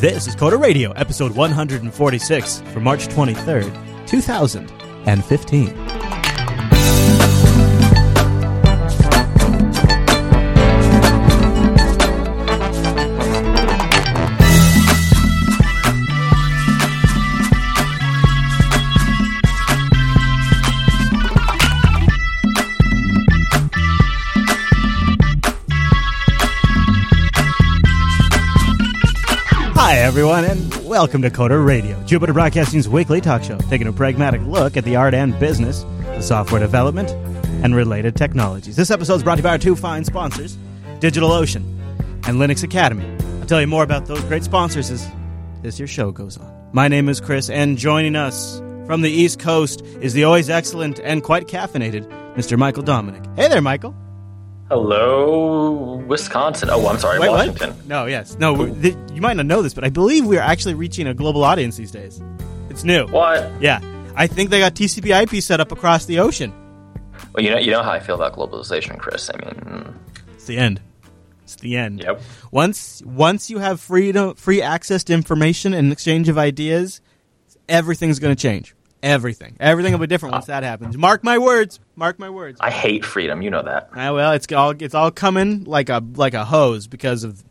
This is Coder Radio, episode 146 for March 23rd, 2015. Hi, everyone, and welcome to Coder Radio, Jupiter Broadcasting's weekly talk show, taking a pragmatic look at the art and business of software development and related technologies. This episode is brought to you by our two fine sponsors, DigitalOcean and Linux Academy. I'll tell you more about those great sponsors as this year's show goes on. My name is Chris, and joining us from the East Coast is the always excellent and quite caffeinated Mr. Michael Dominic. Hey there, Michael. Hello, Wisconsin. Oh, I'm sorry, Washington. What? No, yes. No, you might not know this, but I believe we're actually reaching a global audience these days. It's new. What? Yeah. I think they got TCP/IP set up across the ocean. Well, you know how I feel about globalization, Chris. I mean... It's the end. It's the end. Yep. Once you have free access to information and exchange of ideas, everything's going to change. Everything. Everything will be different once that happens. Mark my words. Mark my words. I hate freedom. You know that. Well, it's all coming like a hose because of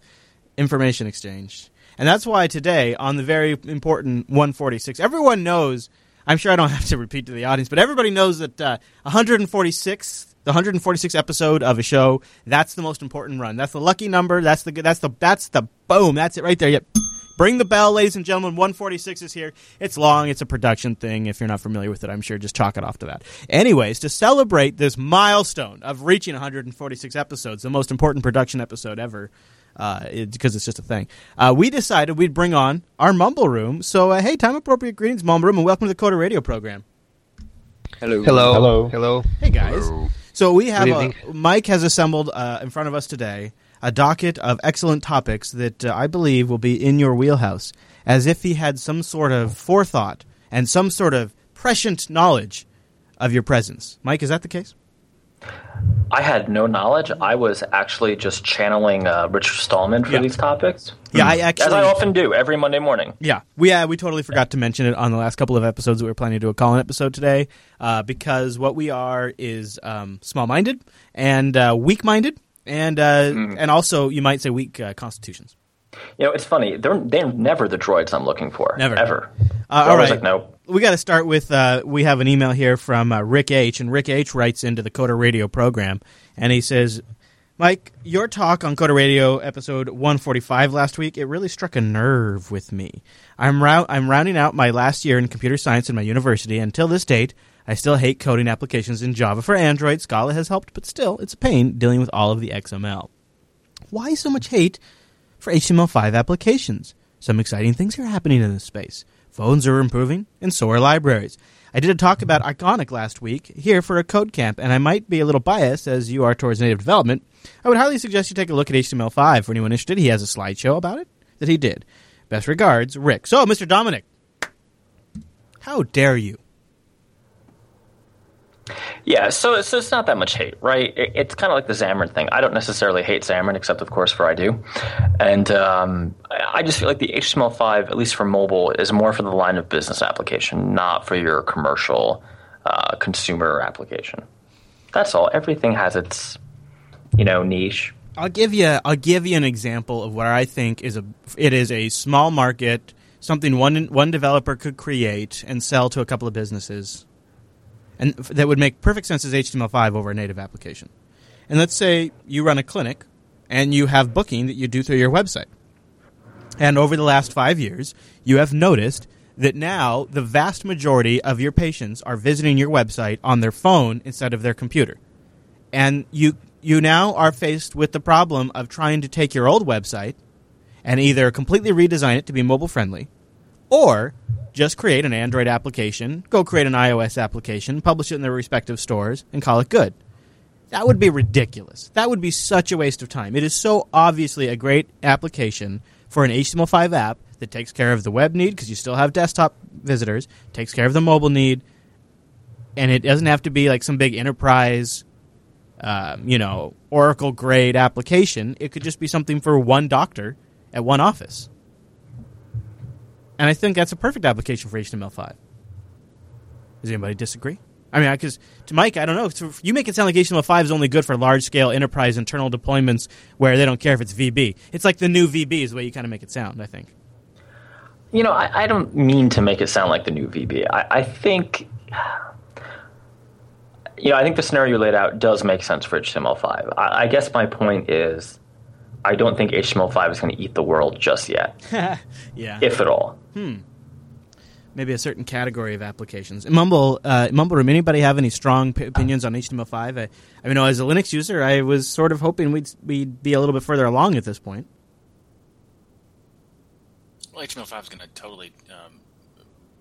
information exchange. And that's why today, on the very important 146, everyone knows, I'm sure I don't have to repeat to the audience, but everybody knows that 146th episode of a show, that's the most important run. That's the lucky number. That's the boom. That's it right there. Yep. Bring the bell, ladies and gentlemen. 146 is here. It's long. It's a production thing. If you're not familiar with it, I'm sure just chalk it off to that. Anyways, to celebrate this milestone of reaching 146 episodes, the most important production episode ever, because it's just a thing, we decided we'd bring on our Mumble Room. So, hey, time-appropriate greetings, Mumble Room, and welcome to the Coder Radio program. Hello. Hello. Hello. Hello. Hey, guys. Hello. So we have Mike has assembled in front of us today a docket of excellent topics that I believe will be in your wheelhouse, as if he had some sort of forethought and some sort of prescient knowledge of your presence. Mike, is that the case? I had no knowledge. I was actually just channeling Richard Stallman for these topics. Yeah, as I often do every Monday morning. Yeah, we totally forgot to mention it on the last couple of episodes that we were planning to do a call-in episode today, because what we are is small-minded and weak-minded. And also, you might say weak constitutions. You know, it's funny. They're never the droids I'm looking for. Never. Ever. All right. Like, no. We got to start with, we have an email here from Rick H., and Rick H. writes into the Coder Radio program, and he says, Mike, your talk on Coder Radio episode 145 last week, it really struck a nerve with me. I'm rounding out my last year in computer science in my university, and till this date, I still hate coding applications in Java for Android. Scala has helped, but still, it's a pain dealing with all of the XML. Why so much hate for HTML5 applications? Some exciting things are happening in this space. Phones are improving, and so are libraries. I did a talk about Iconic last week here for a code camp, and I might be a little biased as you are towards native development. I would highly suggest you take a look at HTML5 for anyone interested. He has a slideshow about it that he did. Best regards, Rick. So, Mr. Dominic, how dare you? Yeah, so it's not that much hate, right? It's kind of like the Xamarin thing. I don't necessarily hate Xamarin, except, of course, for I do. And I just feel like the HTML5, at least for mobile, is more for the line of business application, not for your commercial consumer application. That's all. Everything has its, niche. I'll give you an example of what I think is a small market, something one developer could create and sell to a couple of businesses. And that would make perfect sense as HTML5 over a native application. And let's say you run a clinic and you have booking that you do through your website. And over the last 5 years, you have noticed that now the vast majority of your patients are visiting your website on their phone instead of their computer. And you now are faced with the problem of trying to take your old website and either completely redesign it to be mobile friendly or just create an Android application, go create an iOS application, publish it in their respective stores, and call it good. That would be ridiculous. That would be such a waste of time. It is so obviously a great application for an HTML5 app that takes care of the web need, because you still have desktop visitors, takes care of the mobile need, and it doesn't have to be like some big enterprise, Oracle-grade application. It could just be something for one doctor at one office. And I think that's a perfect application for HTML5. Does anybody disagree? I mean, because to Mike, I don't know. You make it sound like HTML5 is only good for large-scale enterprise internal deployments where they don't care if it's VB. It's like the new VB is the way you kind of make it sound, I think. You know, I don't mean to make it sound like the new VB. I think, you know, I think the scenario you laid out does make sense for HTML5. I guess my point is I don't think HTML5 is going to eat the world just yet, yeah, if at all. Maybe a certain category of applications. Mumble Room, anybody have any strong opinions on HTML5? I mean, as a Linux user, I was sort of hoping we'd be a little bit further along at this point. Well, HTML5 is going to totally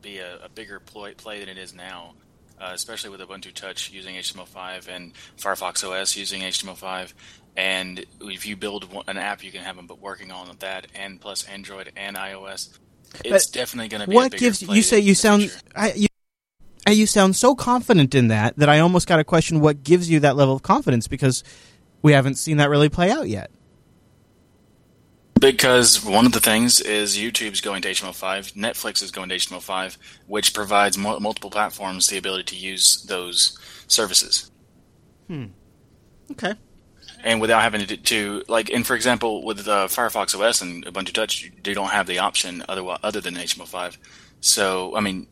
be a bigger play than it is now, especially with Ubuntu Touch using HTML5 and Firefox OS using HTML5. And if you build an app, you can have them working on that, and plus Android and iOS. It's definitely going to be a bigger play. You say you sound you sound so confident in that I almost got to question what gives you that level of confidence, because we haven't seen that really play out yet. Because one of the things is YouTube's going to HTML5, Netflix is going to HTML5, which provides multiple platforms the ability to use those services. Okay. And without having to for example, with Firefox OS and Ubuntu Touch, you don't have the option other than HTML5. So, I mean,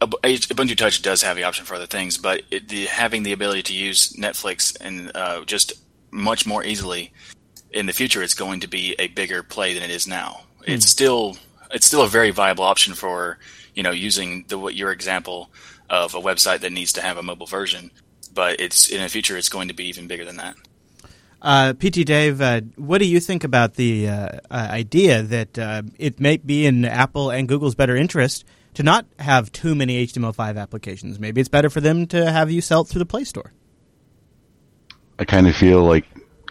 Ubuntu Touch does have the option for other things, but having the ability to use Netflix and just much more easily in the future, it's going to be a bigger play than it is now. It's still a very viable option for, you know, using your example of a website that needs to have a mobile version, but it's in the future it's going to be even bigger than that. PT Dave, what do you think about the idea that it may be in Apple and Google's better interest to not have too many HTML5 applications? Maybe it's better for them to have you sell it through the Play Store. I kind of feel like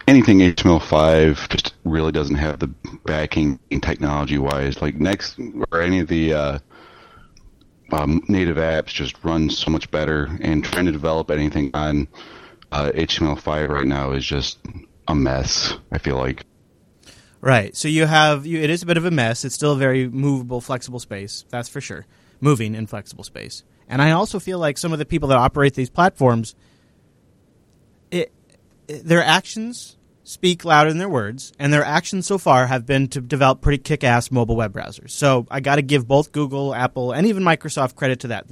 anything HTML5 just really doesn't have the backing technology-wise. Like Next or any of the native apps just run so much better, and trying to develop anything on HTML5 right now is just a mess, I feel like. Right. So it is a bit of a mess. It's still a very movable, flexible space. That's for sure. Moving and flexible space. And I also feel like some of the people that operate these platforms, their actions speak louder than their words, and their actions so far have been to develop pretty kick-ass mobile web browsers. So I got to give both Google, Apple, and even Microsoft credit to that.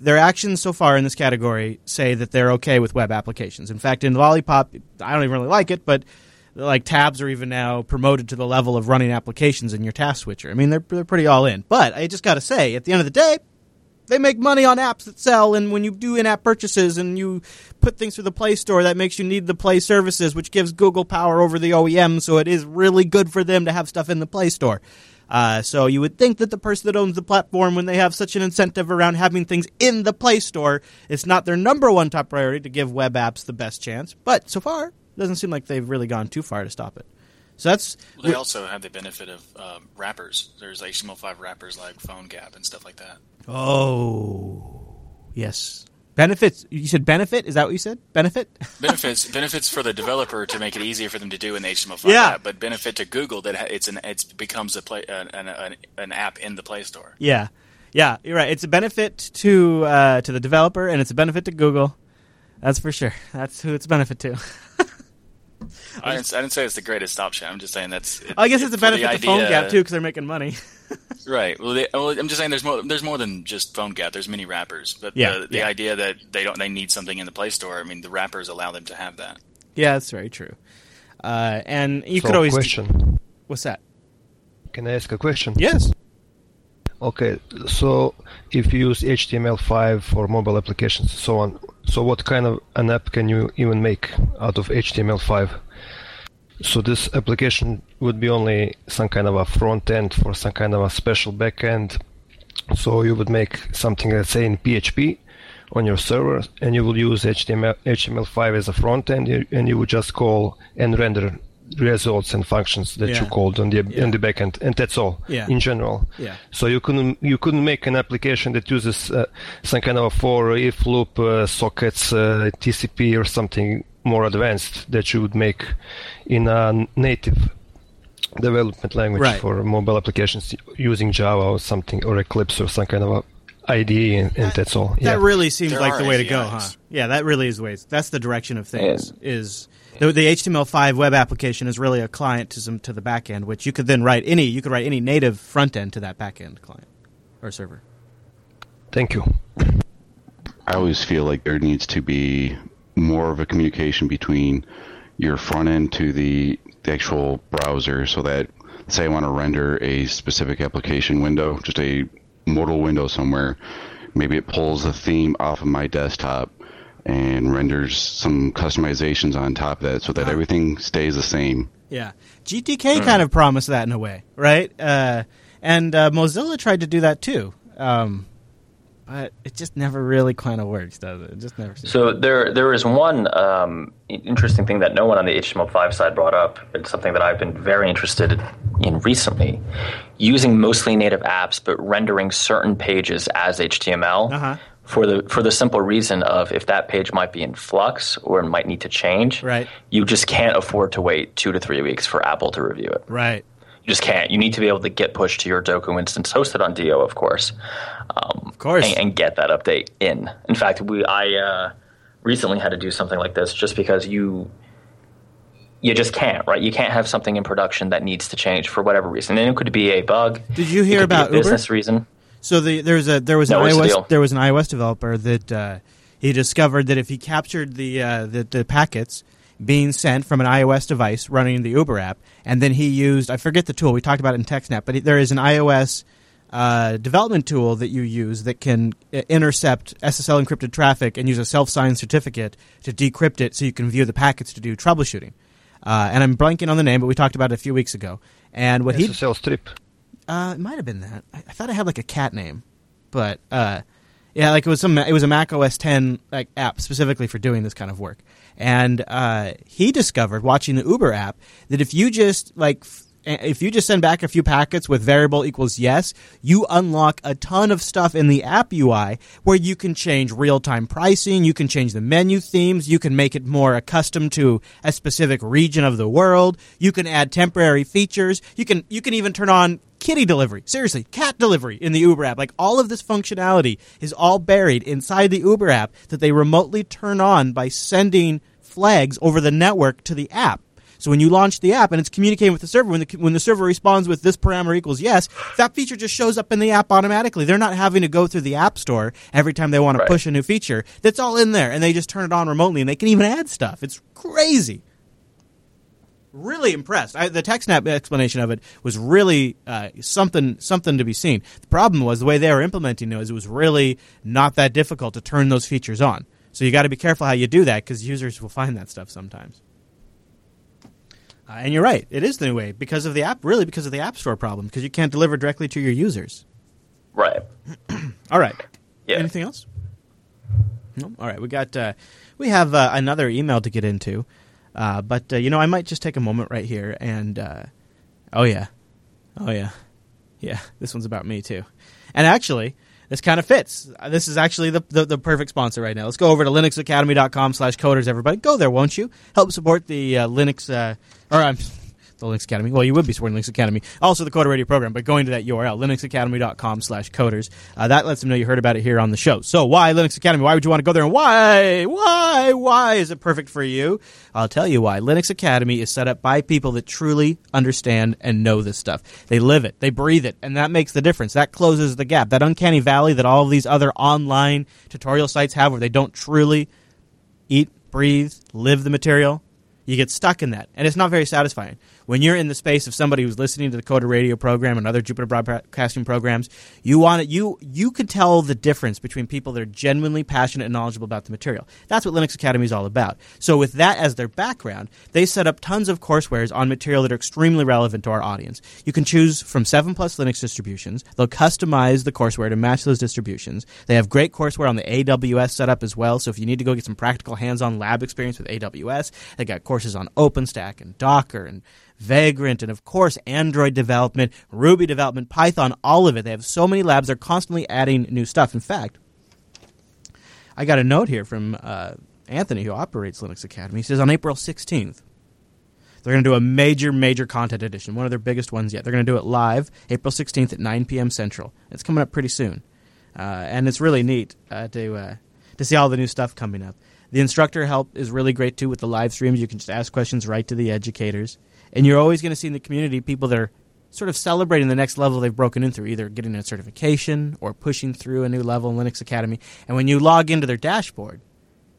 Their actions so far in this category say that they're okay with web applications. In fact, in Lollipop, I don't even really like it, but like tabs are even now promoted to the level of running applications in your task switcher. I mean, they're pretty all in. But I just got to say, at the end of the day, they make money on apps that sell, and when you do in-app purchases and you put things through the Play Store, that makes you need the Play services, which gives Google power over the OEM, so it is really good for them to have stuff in the Play Store. So you would think that the person that owns the platform, when they have such an incentive around having things in the Play Store, it's not their number one top priority to give web apps the best chance. But so far, it doesn't seem like they've really gone too far to stop it. So that's they also have the benefit of wrappers. There's HTML5 wrappers like PhoneGap and stuff like that. Oh, yes. Benefits. You said benefit? Is that what you said? Benefit? Benefits for the developer to make it easier for them to do in the HTML5 app, but benefit to Google that it becomes an app in the Play Store. Yeah, yeah, you're right. It's a benefit to the developer, and it's a benefit to Google. That's for sure. That's who it's a benefit to. I didn't say it's the greatest option. I'm just saying that's. I guess it's a benefit to PhoneGap too, because they're making money. Right. Well, I'm just saying there's more than just PhoneGap. There's many wrappers, but the idea that they need something in the Play Store. I mean, the wrappers allow them to have that. Yeah, that's very true. And you could always question. What's that? Can I ask a question? Yes. Okay. So if you use HTML5 for mobile applications and so on, so what kind of an app can you even make out of HTML5? So this application would be only some kind of a front end for some kind of a special back end. So you would make something, let's say, in PHP on your server, and you will use HTML5 as a front end, and you would just call and render results and functions that you called on the back end, and that's all in general. Yeah. So you couldn't make an application that uses some kind of a for, if loop, sockets, TCP or something more advanced that you would make in a native development language for mobile applications using Java or something, or Eclipse or some kind of a IDE, and that's all. Yeah. That really seems like the way to go, huh? Yeah, that really is the way. That's the direction of things. Is the HTML5 web application is really a client to the back end, which you could then write any native front end to that back end client or server. Thank you. I always feel like there needs to be more of a communication between your front end to the actual browser, so that, say I want to render a specific application window, just a modal window somewhere, maybe it pulls a theme off of my desktop and renders some customizations on top of that, so that everything stays the same. Yeah. GTK kind of promised that in a way, right? And Mozilla tried to do that too. But it just never really kind of works, does it? It just never. So there is one interesting thing that no one on the HTML5 side brought up. It's something that I've been very interested in recently, using mostly native apps but rendering certain pages as HTML for the simple reason of if that page might be in flux or it might need to change, you just can't afford to wait 2 to 3 weeks for Apple to review it. Right. You just can't. You need to be able to get pushed to your Doku instance, hosted on Do, of course. And get that update in. In fact, I recently had to do something like this just because you just can't, right? You can't have something in production that needs to change for whatever reason. And it could be a bug. Did you hear about Uber? Business reason. So there was an iOS developer that he discovered that if he captured the packets being sent from an iOS device running the Uber app, and then he used, I forget the tool, we talked about it in TechSnap, but there is an iOS development tool that you use that can intercept SSL encrypted traffic and use a self-signed certificate to decrypt it so you can view the packets to do troubleshooting. And I'm blanking on the name, but we talked about it a few weeks ago. And what SSL strip. It might have been that. I thought I had like a cat name, but it was a Mac OS 10 like app specifically for doing this kind of work. And he discovered, watching the Uber app, that if you just send back a few packets with variable equals yes, you unlock a ton of stuff in the app UI where you can change real-time pricing, you can change the menu themes, you can make it more accustomed to a specific region of the world, you can add temporary features, you can even turn on kitty delivery, seriously, cat delivery in the Uber app. Like, all of this functionality is all buried inside the Uber app that they remotely turn on by sending flags over the network to the app. So when you launch the app and it's communicating with the server, when the server responds with this parameter equals yes, that feature just shows up in the app automatically. They're not having to go through the App Store every time they want to push a new feature. That's all in there, and they just turn it on remotely, and they can even add stuff. It's crazy. Really impressed. The TechSnap explanation of it was really something to be seen. The problem was the way they were implementing it was really not that difficult to turn those features on. So you got to be careful how you do that, because users will find that stuff sometimes. And you're right. It is the new way because of the App Store problem, because you can't deliver directly to your users. Right. All right. Yeah. Anything else? No. All right. We have another email to get into, but I might just take a moment right here and this one's about me too, and actually, this kind of fits. This is actually the perfect sponsor right now. Let's go over to linuxacademy.com/coders, everybody. Go there, won't you? Help support the the Linux Academy. Well, you would be supporting Linux Academy. Also the Coder Radio program, but going to that URL, linuxacademy.com/coders. That lets them know you heard about it here on the show. So why Linux Academy? Why would you want to go there? And why is it perfect for you? I'll tell you why. Linux Academy is set up by people that truly understand and know this stuff. They live it. They breathe it. And that makes the difference. That closes the gap. That uncanny valley that all of these other online tutorial sites have where they don't truly eat, breathe, live the material. You get stuck in that, and it's not very satisfying. When you're in the space of somebody who's listening to the Coder Radio program and other Jupiter Broadcasting programs, you can tell the difference between people that are genuinely passionate and knowledgeable about the material. That's what Linux Academy is all about. So with that as their background, they set up tons of coursewares on material that are extremely relevant to our audience. You can choose from 7+ Linux distributions. They'll customize the courseware to match those distributions. They have great courseware on the AWS setup as well, so if you need to go get some practical hands-on lab experience with AWS, they got courses on OpenStack and Docker and Vagrant, and of course Android development, Ruby development, Python, all of it. They have so many labs. They're constantly adding new stuff. In fact, I got a note here from Anthony, who operates Linux Academy. He says on April 16th, They're going to do a major content edition, one of their biggest ones yet. They're going to do it live April 16th at 9 p.m. Central. It's coming up pretty soon. And it's really neat to see all the new stuff coming up. The instructor help is really great, too, with the live streams. You can just ask questions right to the educators. And you're always going to see in the community people that are sort of celebrating the next level they've broken in through, either getting a certification or pushing through a new level in Linux Academy. And when you log into their dashboard,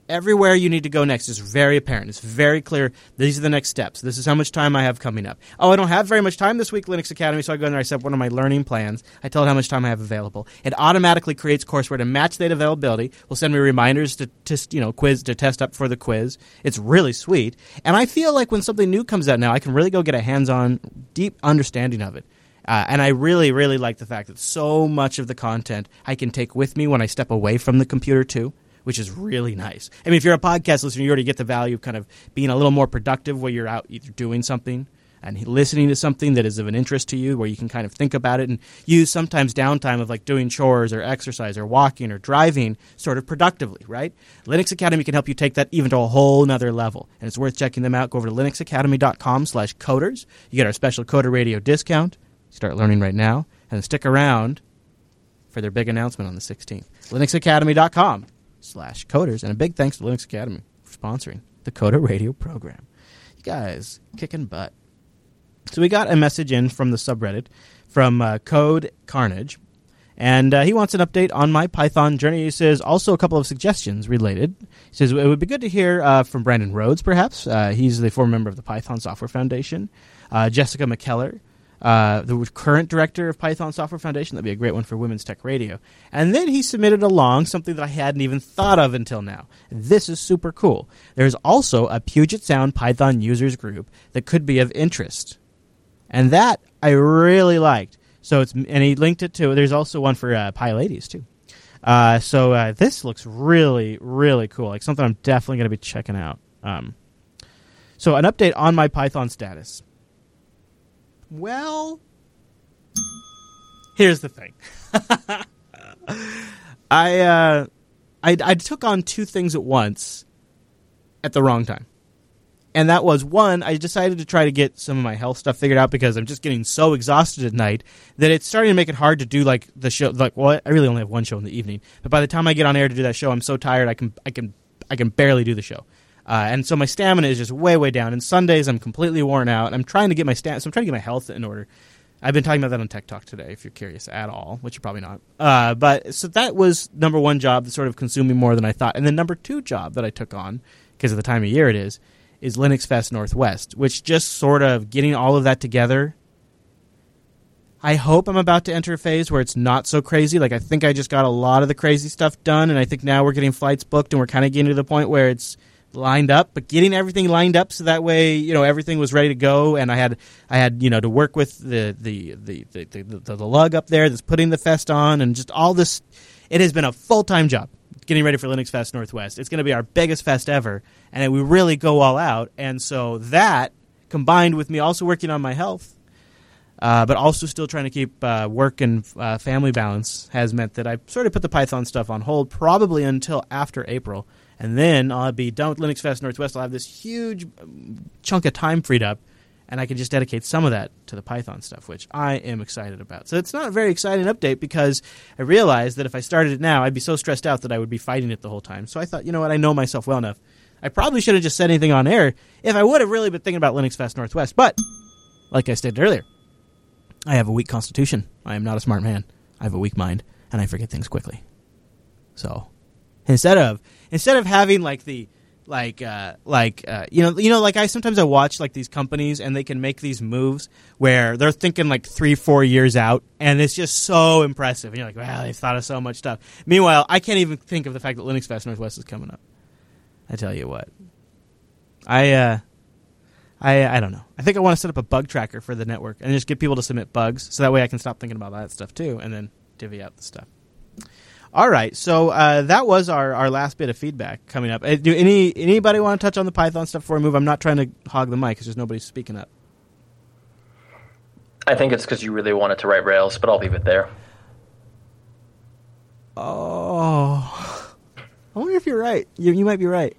everywhere you need to go next is very apparent. It's very clear. These are the next steps. This is how much time I have coming up. Oh, I don't have very much time this week, Linux Academy, so I go in there, I set one of my learning plans. I tell it how much time I have available. It automatically creates courseware to match that availability. Will send me reminders to test, quiz to test up for the quiz. It's really sweet. And I feel like when something new comes out now, I can really go get a hands-on, deep understanding of it. And I really, really like the fact that so much of the content I can take with me when I step away from the computer, too, which is really nice. I mean, if you're a podcast listener, you already get the value of kind of being a little more productive where you're out either doing something and listening to something that is of an interest to you, where you can kind of think about it and use sometimes downtime of like doing chores or exercise or walking or driving sort of productively, right? Linux Academy can help you take that even to a whole nother level, and it's worth checking them out. Go over to linuxacademy.com/coders. You get our special Coder Radio discount. Start learning right now, and stick around for their big announcement on the 16th. linuxacademy.com/coders, and a big thanks to Linux Academy for sponsoring the Coder Radio program. You guys, kicking butt. So we got a message in from the subreddit from Code Carnage, and he wants an update on my Python journey. He says also a couple of suggestions related. He says it would be good to hear from Brandon Rhodes, perhaps. He's the former member of the Python Software Foundation. Jessica McKellar, the current director of Python Software Foundation. That'd be a great one for Women's Tech Radio. And then he submitted along something that I hadn't even thought of until now. This is super cool. There's also a Puget Sound Python users group that could be of interest. And that I really liked. So and he linked it to, there's also one for PyLadies too. So this looks really, really cool. Like something I'm definitely going to be checking out. So an update on my Python status. Well, here's the thing. I took on two things at once at the wrong time. And that was, one, I decided to try to get some of my health stuff figured out because I'm just getting so exhausted at night that it's starting to make it hard to do like the show. Like, well, I really only have one show in the evening. But by the time I get on air to do that show, I'm so tired I can barely do the show. And so my stamina is just way down. And Sundays I'm completely worn out. I'm trying to get my so I'm trying to get my health in order. I've been talking about that on Tech Talk today, if you're curious at all, which you're probably not. But so that was number one job that sort of consumed me more than I thought. And then number two job that I took on, because of the time of year it is Linux Fest Northwest, which just sort of getting all of that together. I hope I'm about to enter a phase where it's not so crazy. Like I think I just got a lot of the crazy stuff done, and I think now we're getting flights booked, and we're kind of getting to the point where it's lined up, but getting everything lined up so that way everything was ready to go, and I had to work with the lug up there that's putting the fest on, and just all this. It has been a full-time job getting ready for Linux Fest Northwest. It's going to be our biggest fest ever, and we really go all out. And so that combined with me also working on my health, but also still trying to keep work and family balance, has meant that I sort of put the Python stuff on hold probably until after April. And then I'll be done with Linux Fest Northwest. I'll have this huge chunk of time freed up, and I can just dedicate some of that to the Python stuff, which I am excited about. So it's not a very exciting update because I realized that if I started it now, I'd be so stressed out that I would be fighting it the whole time. So I thought, you know what, I know myself well enough. I probably should have just said anything on air if I would have really been thinking about Linux Fest Northwest. But like I stated earlier, I have a weak constitution. I am not a smart man. I have a weak mind, and I forget things quickly. So Instead of having like I sometimes I watch like these companies, and they can make these moves where they're thinking like 3-4 years out, and it's just so impressive. And you're like, wow, they've thought of so much stuff. Meanwhile, I can't even think of the fact that Linux Fest Northwest is coming up. I tell you what, I don't know. I think I want to set up a bug tracker for the network and just get people to submit bugs, so that way I can stop thinking about that stuff too, and then divvy out the stuff. All right, so that was our last bit of feedback coming up. Do anybody want to touch on the Python stuff before I move? I'm not trying to hog the mic because there's nobody speaking up. I think it's because you really wanted to write Rails, but I'll leave it there. Oh, I wonder if you're right. You might be right.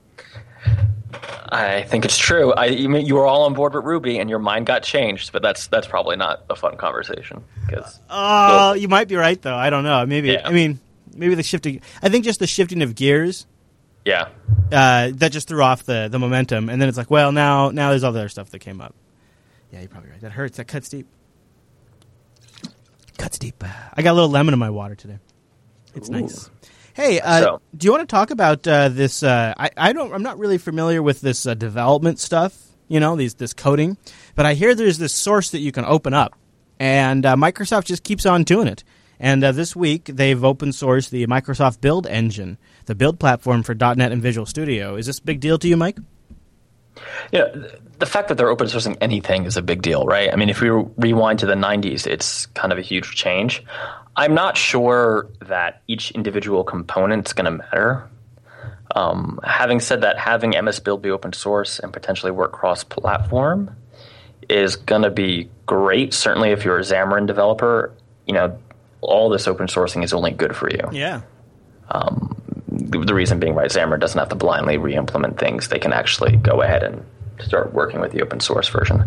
I think it's true. You were all on board with Ruby, and your mind got changed. But that's probably not a fun conversation. You might be right, though. I don't know. Maybe I mean, maybe the shifting. I think just the shifting of gears. Yeah. That just threw off the momentum, and then it's like, well, now there's all the other stuff that came up. Yeah, you're probably right. That hurts. That cuts deep. Cuts deep. I got a little lemon in my water today. It's nice. Hey, do you want to talk about this? I'm not really familiar with this development stuff. You know, this coding, but I hear there's this source that you can open up, and Microsoft just keeps on doing it. And this week they've open sourced the Microsoft Build Engine, the build platform for .NET and Visual Studio. Is this a big deal to you, Mike? Yeah, the fact that they're open sourcing anything is a big deal, right? I mean, if we rewind to the 90s, it's kind of a huge change. I'm not sure that each individual component's going to matter. Having said that, having MS Build be open source and potentially work cross-platform is going to be great. Certainly, if you're a Xamarin developer, you know, all this open sourcing is only good for you. Yeah. The reason being, right, Xamarin doesn't have to blindly re-implement things. They can actually go ahead and start working with the open source version.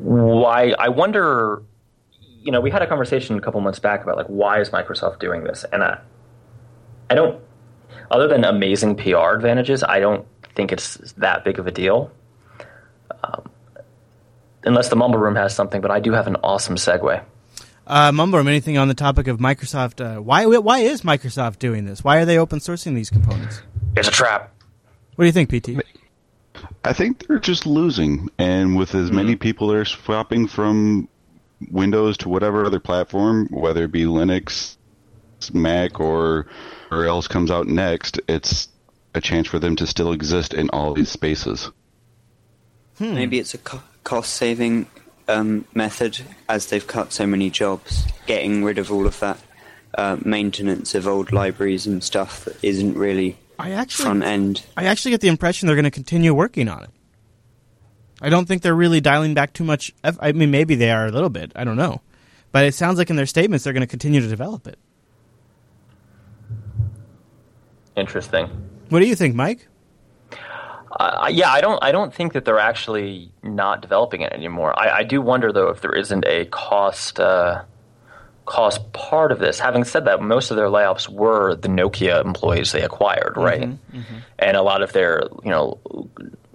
Why? I wonder. You know, we had a conversation a couple months back about, like, why is Microsoft doing this? And I don't, other than amazing PR advantages, I don't think it's that big of a deal. Unless the Mumble Room has something, but I do have an awesome segue. Mumble Room, anything on the topic of Microsoft? Why is Microsoft doing this? Why are they open sourcing these components? It's a trap. What do you think, PT? I think they're just losing. And with as many people that are swapping from Windows to whatever other platform, whether it be Linux, Mac, or else comes out next, it's a chance for them to still exist in all these spaces. Maybe it's a cost-saving method, as they've cut so many jobs, getting rid of all of that maintenance of old libraries and stuff that isn't really front-end. I actually get the impression they're going to continue working on it. I don't think they're really dialing back too much. I mean, maybe they are a little bit. I don't know. But it sounds like in their statements they're going to continue to develop it. Interesting. What do you think, Mike? I don't think that they're actually not developing it anymore. I do wonder, though, if there isn't a cost part of this. Having said that, most of their layoffs were the Nokia employees they acquired, right? Mm-hmm, mm-hmm. And a lot of their, you know,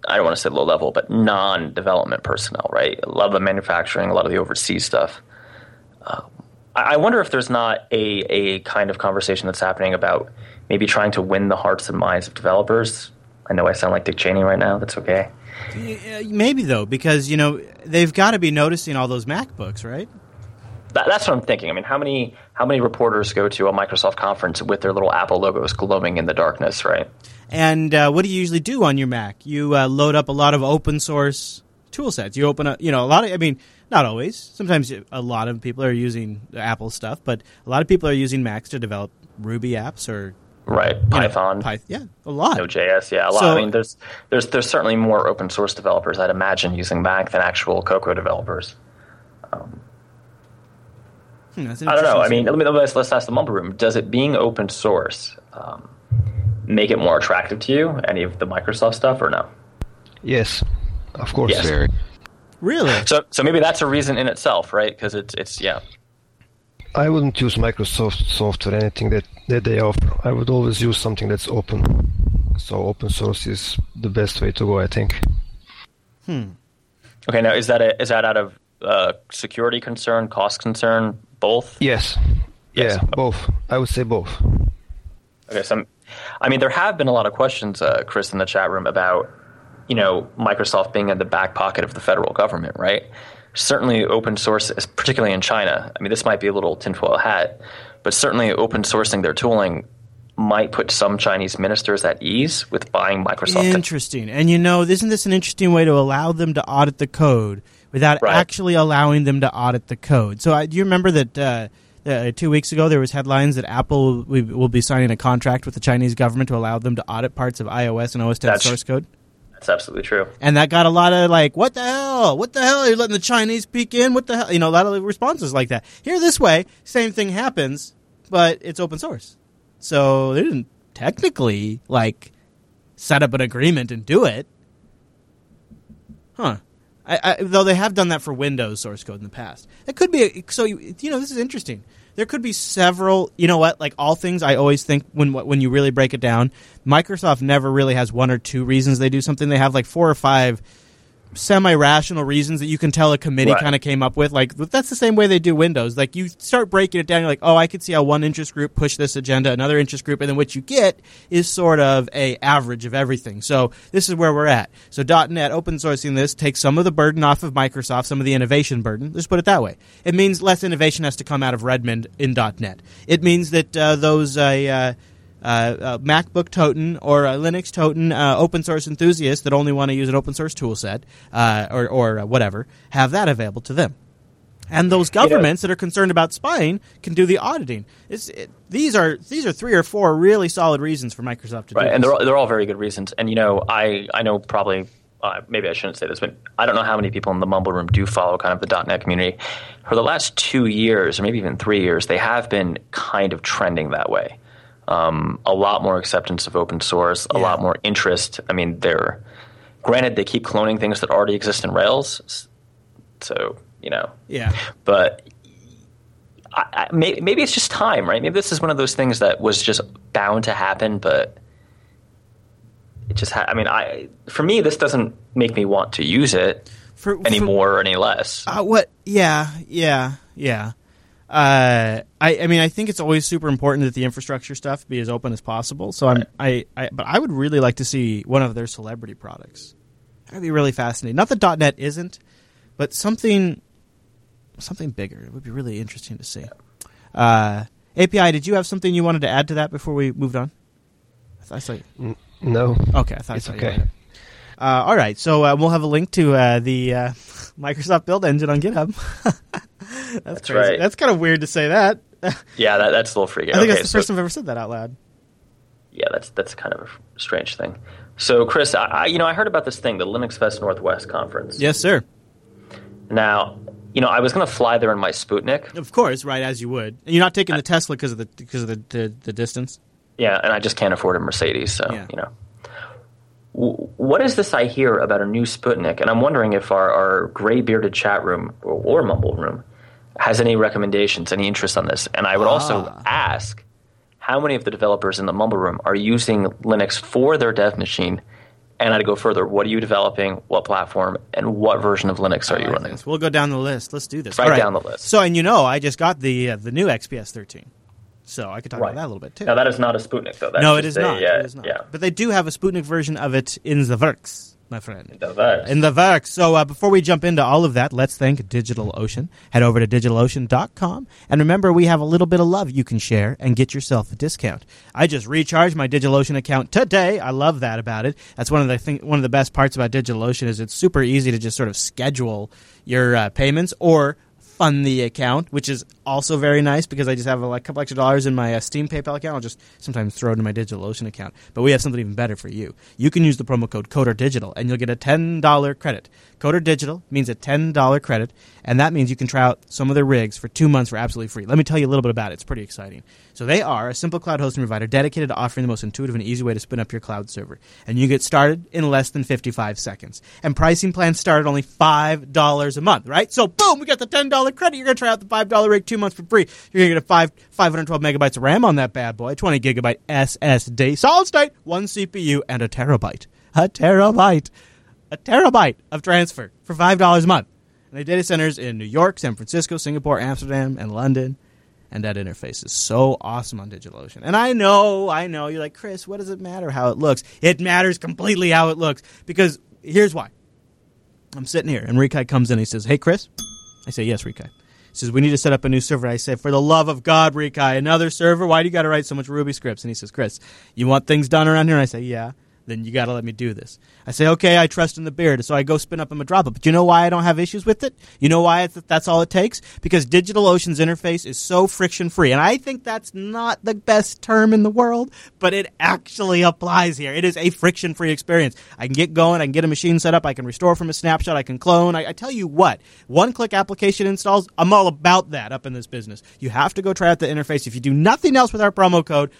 I don't want to say low level, but non-development personnel, right? A lot of the manufacturing, a lot of the overseas stuff. I wonder if there's not a kind of conversation that's happening about maybe trying to win the hearts and minds of developers. I know I sound like Dick Cheney right now. That's okay. Maybe, though, because, you know, they've got to be noticing all those MacBooks, right? That's what I'm thinking. I mean, how many reporters go to a Microsoft conference with their little Apple logos glowing in the darkness, right? And what do you usually do on your Mac? You load up a lot of open source tool sets. You open up, you know, a lot of, I mean, not always. Sometimes a lot of people are using Apple stuff, but a lot of people are using Macs to develop Ruby apps or Python. A lot. Node.js, yeah, a lot. So, I mean, there's certainly more open source developers, I'd imagine, using Mac than actual Cocoa developers. I don't know. I mean, let's ask the Mumble Room. Does it being open source make it more attractive to you, any of the Microsoft stuff, or no? Yes, of course. Yes. Very. Really? So maybe that's a reason in itself, right? Because it's yeah. I wouldn't choose Microsoft software, anything that they offer. I would always use something that's open. So open source is the best way to go, I think. Okay. Now, is that out of security concern, cost concern? Both? Yes. Yeah, both. I would say both. Okay, so I mean, there have been a lot of questions, Chris, in the chat room about, you know, Microsoft being in the back pocket of the federal government, right? Certainly open source, particularly in China, I mean, this might be a little tinfoil hat, but certainly open sourcing their tooling might put some Chinese ministers at ease with buying Microsoft. Interesting. And, you know, isn't this an interesting way to allow them to audit the code? Without actually allowing them to audit the code. So do you remember that 2 weeks ago there was headlines that Apple will be signing a contract with the Chinese government to allow them to audit parts of iOS and OS X source code? That's absolutely true. And that got a lot of like, what the hell? What the hell? Are you letting the Chinese peek in? What the hell? You know, a lot of responses like that. Here this way, same thing happens, but it's open source. So they didn't technically, like, set up an agreement and do it. Huh. Though they have done that for Windows source code in the past. It could be this is interesting. There could be several, like all things, I always think when you really break it down, Microsoft never really has one or two reasons they do something. They have like four or five semi-rational reasons that you can tell a committee kind of came up with. Like, that's the same way they do Windows. Like, you start breaking it down, you're like, oh, I could see how one interest group pushed this agenda, another interest group, and then what you get is sort of an average of everything. So this is where we're at. So .NET open sourcing this takes some of the burden off of Microsoft, some of the innovation burden. Let's put it that way. It means less innovation has to come out of Redmond in .NET. It means that those MacBook Toten or Linux Toten open source enthusiasts that only want to use an open source tool set or whatever, have that available to them. And those governments that are concerned about spying can do the auditing. These are three or four really solid reasons for Microsoft to do this. And they're all very good reasons. And, I know probably maybe I shouldn't say this, but I don't know how many people in the mumble room do follow kind of the .NET community. For the last 2 years or maybe even 3 years, they have been kind of trending that way. A lot more acceptance of open source, a lot more interest. I mean, granted, they keep cloning things that already exist in Rails, so, But maybe it's just time, right? Maybe this is one of those things that was just bound to happen, but it just for me, this doesn't make me want to use it any more or any less. I think it's always super important that the infrastructure stuff be as open as possible. So but I would really like to see one of their celebrity products. That'd be really fascinating. Not that .NET isn't, but something bigger. It would be really interesting to see. API, did you have something you wanted to add to that before we moved on? No. Okay, I thought it's okay. All right, so we'll have a link to the Microsoft Build Engine on GitHub. That's crazy. Right. That's kind of weird to say that. Yeah, that's a little freaky. I think that's the first time I've ever said that out loud. Yeah, that's kind of a strange thing. So, Chris, I heard about this thing, the Linux Fest Northwest conference. Yes, sir. Now, I was going to fly there in my Sputnik. Of course, right, as you would. And you're not taking the Tesla because of the distance. Yeah, and I just can't afford a Mercedes, so, What is this I hear about a new Sputnik? And I'm wondering if our gray-bearded chat room or mumble room has any recommendations, any interest on this. And I would also ask how many of the developers in the mumble room are using Linux for their dev machine. And I'd go further. What are you developing? What platform? And what version of Linux are you running? This. We'll go down the list. Let's do this. Right down the list. So, and I just got the new XPS 13. So I could talk about that a little bit, too. Now, that is not a Sputnik, though. It is not. Yeah. But they do have a Sputnik version of it in the works, my friend. In the works. So before we jump into all of that, let's thank DigitalOcean. Head over to DigitalOcean.com. And remember, we have a little bit of love you can share and get yourself a discount. I just recharged my DigitalOcean account today. I love that about it. That's one of the best parts about DigitalOcean is it's super easy to just sort of schedule your payments or fund the account, which is also very nice because I just have a couple extra dollars in my Steam PayPal account. I'll just sometimes throw it in my DigitalOcean account. But we have something even better for you. You can use the promo code CODERDIGITAL, and you'll get a $10 credit. CODERDIGITAL means a $10 credit, and that means you can try out some of their rigs for 2 months for absolutely free. Let me tell you a little bit about it. It's pretty exciting. So they are a simple cloud hosting provider dedicated to offering the most intuitive and easy way to spin up your cloud server. And you get started in less than 55 seconds. And pricing plans start at only $5 a month, right? So boom, we got the $10 credit. You're going to try out the $5 rig 2 months for free. You're going to get 512 megabytes of RAM on that bad boy, 20 gigabyte SSD, solid state, one CPU, and a terabyte. A terabyte of transfer for $5 a month. And they have data centers in New York, San Francisco, Singapore, Amsterdam, and London. And that interface is so awesome on DigitalOcean. And I know. You're like, Chris, what does it matter how it looks? It matters completely how it looks. Because here's why. I'm sitting here, and Rikai comes in and he says, hey, Chris. I say, yes, Rikai. He says, we need to set up a new server. I say, for the love of God, Rikai, another server? Why do you got to write so much Ruby scripts? And he says, Chris, you want things done around here? And I say, yeah. Then you got to let me do this. I say, okay, I trust in the beard, so I go spin up a Madrapa. But you know why I don't have issues with it? You know why that's all it takes? Because DigitalOcean's interface is so friction-free. And I think that's not the best term in the world, but it actually applies here. It is a friction-free experience. I can get going. I can get a machine set up. I can restore from a snapshot. I can clone. I tell you what, one-click application installs, I'm all about that up in this business. You have to go try out the interface. If you do nothing else with our promo code,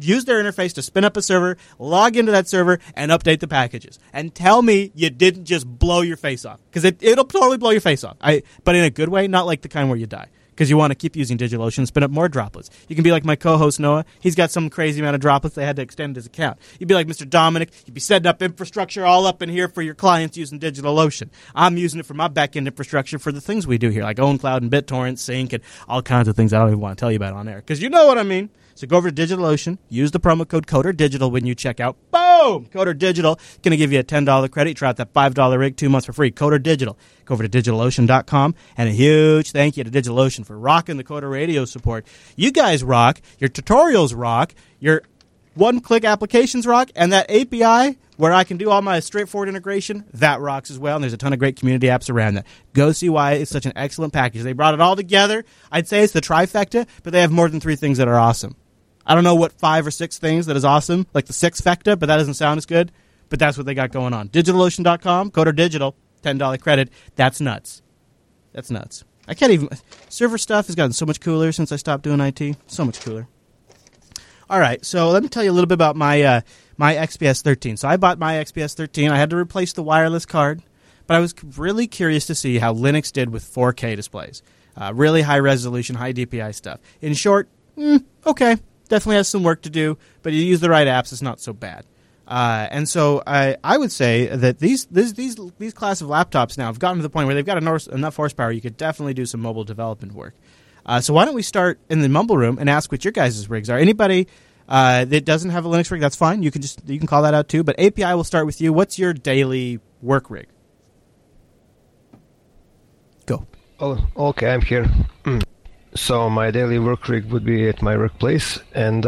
use their interface to spin up a server, log into that server, and update the packages. And tell me you didn't just blow your face off. Because it'll totally blow your face off. But in a good way, not like the kind where you die. Because you want to keep using DigitalOcean, spin up more droplets. You can be like my co-host, Noah. He's got some crazy amount of droplets. They had to extend his account. You'd be like Mr. Dominic. You'd be setting up infrastructure all up in here for your clients using DigitalOcean. I'm using it for my back-end infrastructure for the things we do here, like OwnCloud and BitTorrent, Sync, and all kinds of things I don't even want to tell you about on air. Because you know what I mean. So go over to DigitalOcean. Use the promo code CODERDIGITAL when you check out. Boom! CODERDIGITAL. Going to give you a $10 credit. Try out that $5 rig, 2 months for free. CODERDIGITAL. Go over to DigitalOcean.com. And a huge thank you to DigitalOcean for rocking the Coder Radio support. You guys rock. Your tutorials rock. Your one-click applications rock. And that API where I can do all my straightforward integration, that rocks as well. And there's a ton of great community apps around that. Go see why it's such an excellent package. They brought it all together. I'd say it's the trifecta, but they have more than 3 things that are awesome. I don't know what 5 or 6 things that is awesome, like the sixfecta, but that doesn't sound as good. But that's what they got going on. DigitalOcean.com, Coder Digital, $10 credit. That's nuts. That's nuts. I can't even... Server stuff has gotten so much cooler since I stopped doing IT. So much cooler. All right, so let me tell you a little bit about my XPS 13. So I bought my XPS 13. I had to replace the wireless card, but I was really curious to see how Linux did with 4K displays. Really high resolution, high DPI stuff. In short, okay. Definitely has some work to do, but you use the right apps, it's not so bad. And so I would say that these class of laptops now have gotten to the point where they've got enough horsepower you could definitely do some mobile development work. So why don't we start in the mumble room and ask what your guys' rigs are. Anybody that doesn't have a Linux rig, that's fine. You can call that out too. But API, we'll start with you. What's your daily work rig? Go. Oh, okay, I'm here. So my daily work rig would be at my workplace, and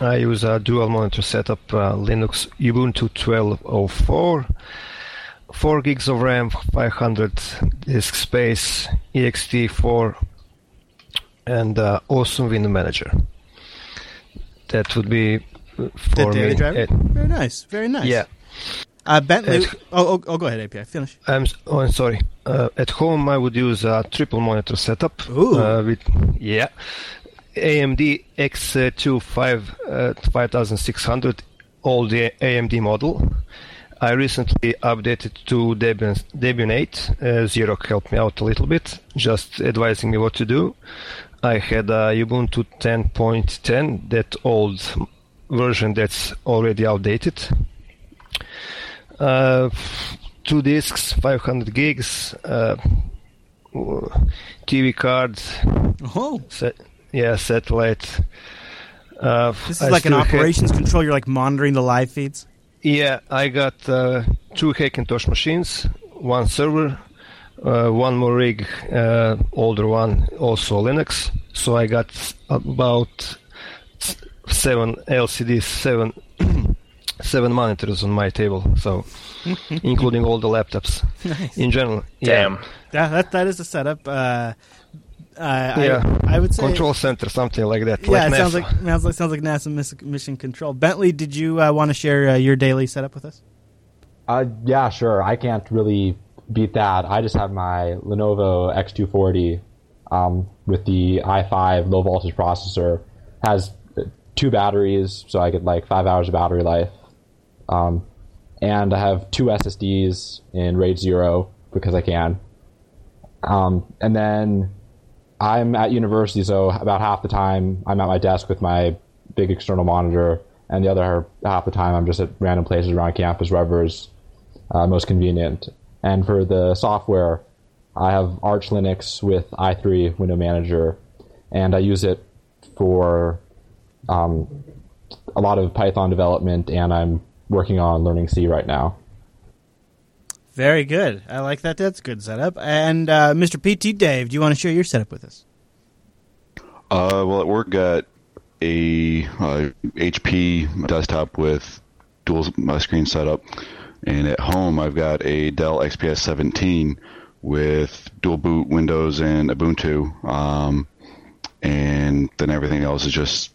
I use a dual monitor setup, Linux Ubuntu 12.04, 4 gigs of RAM, 500 disk space, ext4, and awesome window manager. That would be for the daily driver. Very nice, very nice. Yeah. Bentley. Go ahead, API. Finish. I'm sorry. At home, I would use a triple monitor setup. Ooh. With AMD X2 5600, all the AMD model. I recently updated to Debian 8. Xerox helped me out a little bit, just advising me what to do. I had Ubuntu 10.10, that old version that's already outdated. Two discs, 500 gigs, TV card, satellite. This is like an operations control. You're like monitoring the live feeds? Yeah, I got 2 Hackintosh machines, 1 server, 1 more rig, older one, also Linux. So I got about 7 LCDs, 7 monitors on my table, so including all the laptops. Nice. In general. Damn. Yeah, that is a setup. I would say control center, something like that. Yeah, like it NASA. sounds like NASA mission control. Bentley, did you want to share your daily setup with us? Yeah, sure. I can't really beat that. I just have my Lenovo X240 with the i5 low voltage processor. Has 2 batteries, so I get like 5 hours of battery life. And I have 2 SSDs in RAID 0 because I can. And then I'm at university, so about half the time I'm at my desk with my big external monitor, and the other half the time I'm just at random places around campus, wherever's most convenient. And for the software, I have Arch Linux with i3 Window Manager, and I use it for a lot of Python development, and I'm working on learning C right now. Very good. I like that. That's a good setup. And Mr. PT Dave, do you want to share your setup with us? Well, at work, got a HP desktop with dual screen setup, and at home, I've got a Dell XPS 13 with dual boot Windows and Ubuntu, and then everything else is just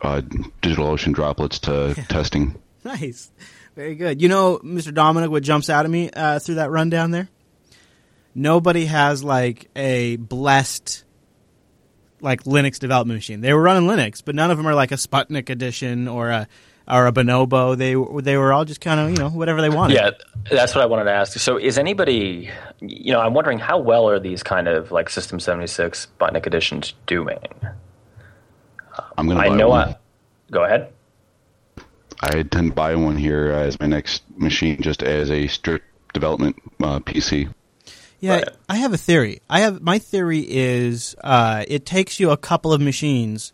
DigitalOcean droplets to testing. Nice. Very good. You know, Mr. Dominic, what jumps out at me through that rundown there? Nobody has like a blessed like Linux development machine. They were running Linux, but none of them are like a Sputnik edition or a Bonobo. They were all just kind of, you know, whatever they wanted. Yeah, that's what I wanted to ask. So is anybody, you know, I'm wondering how well are these kind of like System 76 Sputnik editions doing? I'm going to buy one. Go ahead. I intend to buy one here as my next machine, just as a strict development PC. Yeah, right. I have a theory. My theory is it takes you a couple of machines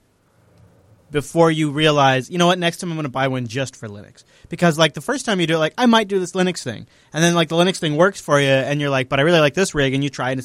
before you realize, you know what, next time I'm going to buy one just for Linux. Because, like, the first time you do it, like, I might do this Linux thing. And then, like, the Linux thing works for you, and you're like, but I really like this rig, and you try, and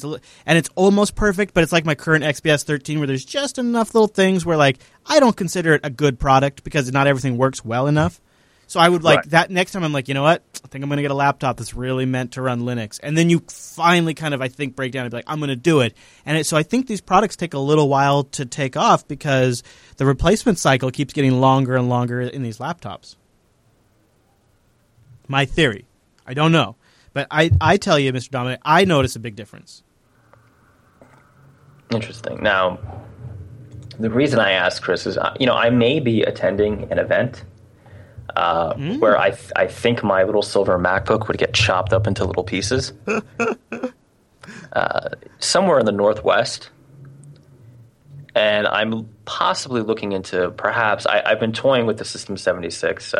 it's almost perfect, but it's like my current XPS 13 where there's just enough little things where, like, I don't consider it a good product because not everything works well enough. So I would, like, right. That next time I'm like, you know what, I think I'm going to get a laptop that's really meant to run Linux. And then you finally kind of, I think, break down and be like, I'm going to do it. And so I think these products take a little while to take off because the replacement cycle keeps getting longer and longer in these laptops. My theory. I don't know. But I tell you, Mr. Dominic, I notice a big difference. Interesting. Now, the reason I asked, Chris, is, you know, I may be attending an event where I think my little silver MacBook would get chopped up into little pieces. Somewhere in the Northwest. And I'm possibly looking into perhaps I've been toying with the System 76,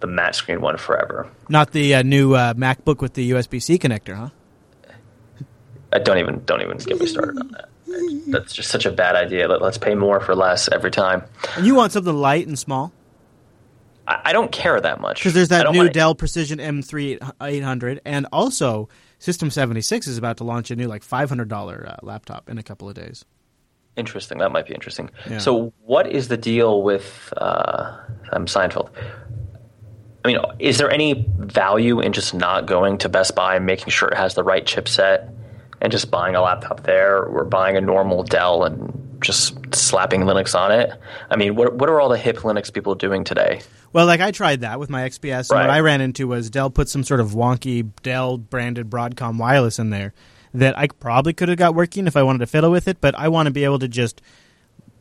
the matte screen one forever. Not the new MacBook with the USB-C connector, huh? Don't even get me started on that. That's just such a bad idea. Let's pay more for less every time. And you want something light and small? I don't care that much. Because there's that new Dell Precision M3800, and also System 76 is about to launch a new like $500 laptop in a couple of days. Interesting. That might be interesting. Yeah. So what is the deal with I'm Seinfeld. I mean, is there any value in just not going to Best Buy and making sure it has the right chipset and just buying a laptop there or buying a normal Dell and just slapping Linux on it? I mean, what are all the hip Linux people doing today? Well, like I tried that with my XPS, and right. What I ran into was Dell put some sort of wonky Dell-branded Broadcom wireless in there that I probably could have got working if I wanted to fiddle with it, but I want to be able to just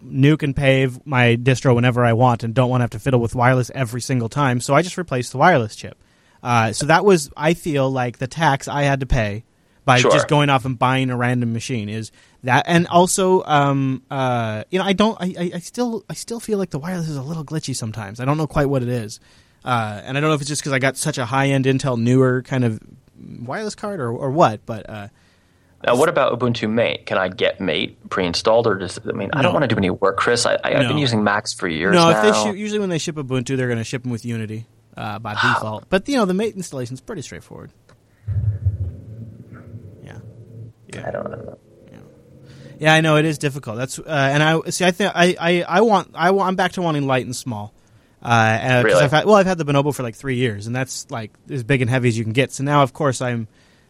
nuke and pave my distro whenever I want and don't want to have to fiddle with wireless every single time, so I just replaced the wireless chip. So that was, I feel, like the tax I had to pay by just going off and buying a random machine is that, and also, you know, I still feel like the wireless is a little glitchy sometimes. I don't know quite what it is, and I don't know if it's just because I got such a high-end Intel newer kind of wireless card or what. But now, what about Ubuntu Mate? Can I get Mate pre-installed, or just? I mean, no. I don't want to do any work, Chris. I've been using Macs for years. No, now. Usually when they ship Ubuntu, they're going to ship them with Unity by default. But you know, the Mate installation is pretty straightforward. Yeah. I don't know. Yeah, I know it is difficult. That's and I see. I think I'm back to wanting light and small. Really? I've had the Bonobo for like 3 years, and that's like as big and heavy as you can get. So now, of course, I'm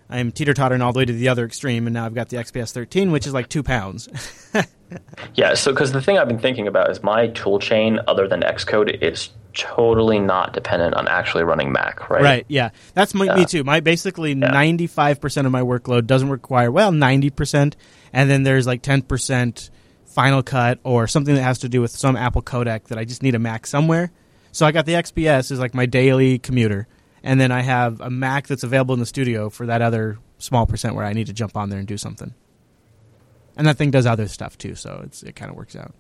teeter-tottering all the way to the other extreme, and now I've got the XPS 13, which is like 2 pounds. Yeah. So because the thing I've been thinking about is my tool chain, other than Xcode, is totally not dependent on actually running Mac, right? Right, yeah. That's me too. My 95% of my workload doesn't require, 90%, and then there's like 10% Final Cut or something that has to do with some Apple codec that I just need a Mac somewhere. So I got the XPS as like my daily commuter, and then I have a Mac that's available in the studio for that other small percent where I need to jump on there and do something. And that thing does other stuff too, so it kind of works out.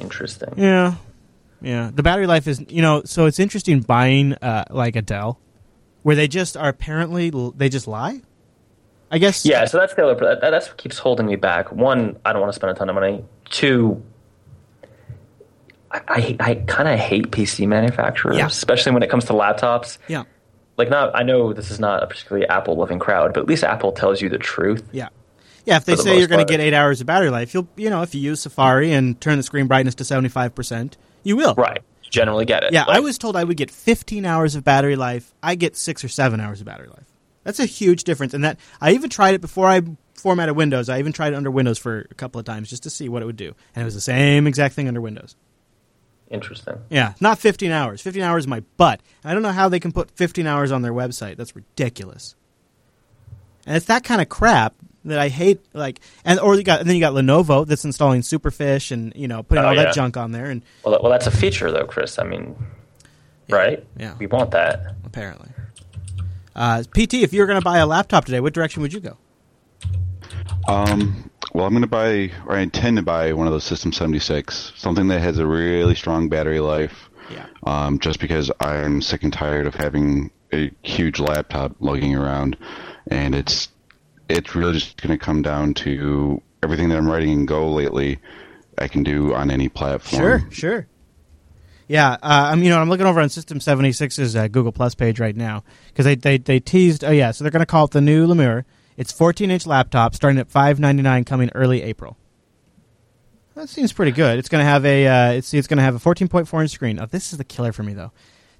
Interesting. Yeah. Yeah, the battery life is, you know, so it's interesting buying like a Dell, where they just are apparently they just lie, I guess. Yeah, so that's the other, that's what keeps holding me back. One, I don't want to spend a ton of money. Two, I kind of hate PC manufacturers, especially when it comes to laptops. Yeah, like I know this is not a particularly Apple loving crowd, but at least Apple tells you the truth. Yeah. Yeah, if they say you're going to get 8 hours of battery life, if you use Safari and turn the screen brightness to 75%, you will. Right. You generally get it. Yeah, I was told I would get 15 hours of battery life. I get 6 or 7 hours of battery life. That's a huge difference. And that I even tried it before I formatted Windows. I even tried it under Windows for a couple of times just to see what it would do. And it was the same exact thing under Windows. Interesting. Yeah, not 15 hours. 15 hours is my butt. And I don't know how they can put 15 hours on their website. That's ridiculous. And it's that kind of crap that I hate, like, and then you got Lenovo that's installing Superfish and, you know, putting that junk on there. And well, that's a feature though, Chris. I mean, right? Yeah, we want that apparently. PT, if you were going to buy a laptop today, what direction would you go? Well, I intend to buy one of those System 76, something that has a really strong battery life. Yeah. Just because I'm sick and tired of having a huge laptop lugging around, and it's really just going to come down to everything that I'm writing in Go lately. I can do on any platform. Sure. Yeah, I'm looking over on System 76's Google Plus page right now because they teased. Oh yeah, so they're going to call it the new Lemur. It's 14-inch laptop starting at $599 coming early April. That seems pretty good. It's going to have a 14.4-inch screen. Oh, this is the killer for me though.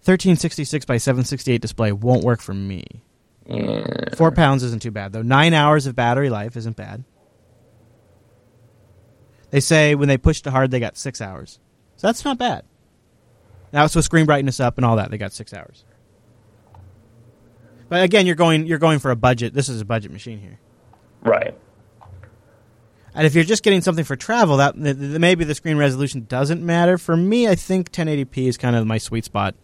1366 by 768 display won't work for me. Yeah. 4 pounds isn't too bad though. 9 hours of battery life isn't bad. They say when they pushed it hard, they got 6 hours, so that's not bad. Now it's with screen brightness up and all that. They got 6 hours. But again, you're going for a budget. This is a budget machine here, right? And if you're just getting something for travel, that maybe the screen resolution doesn't matter. For me, I think 1080p is kind of my sweet spot,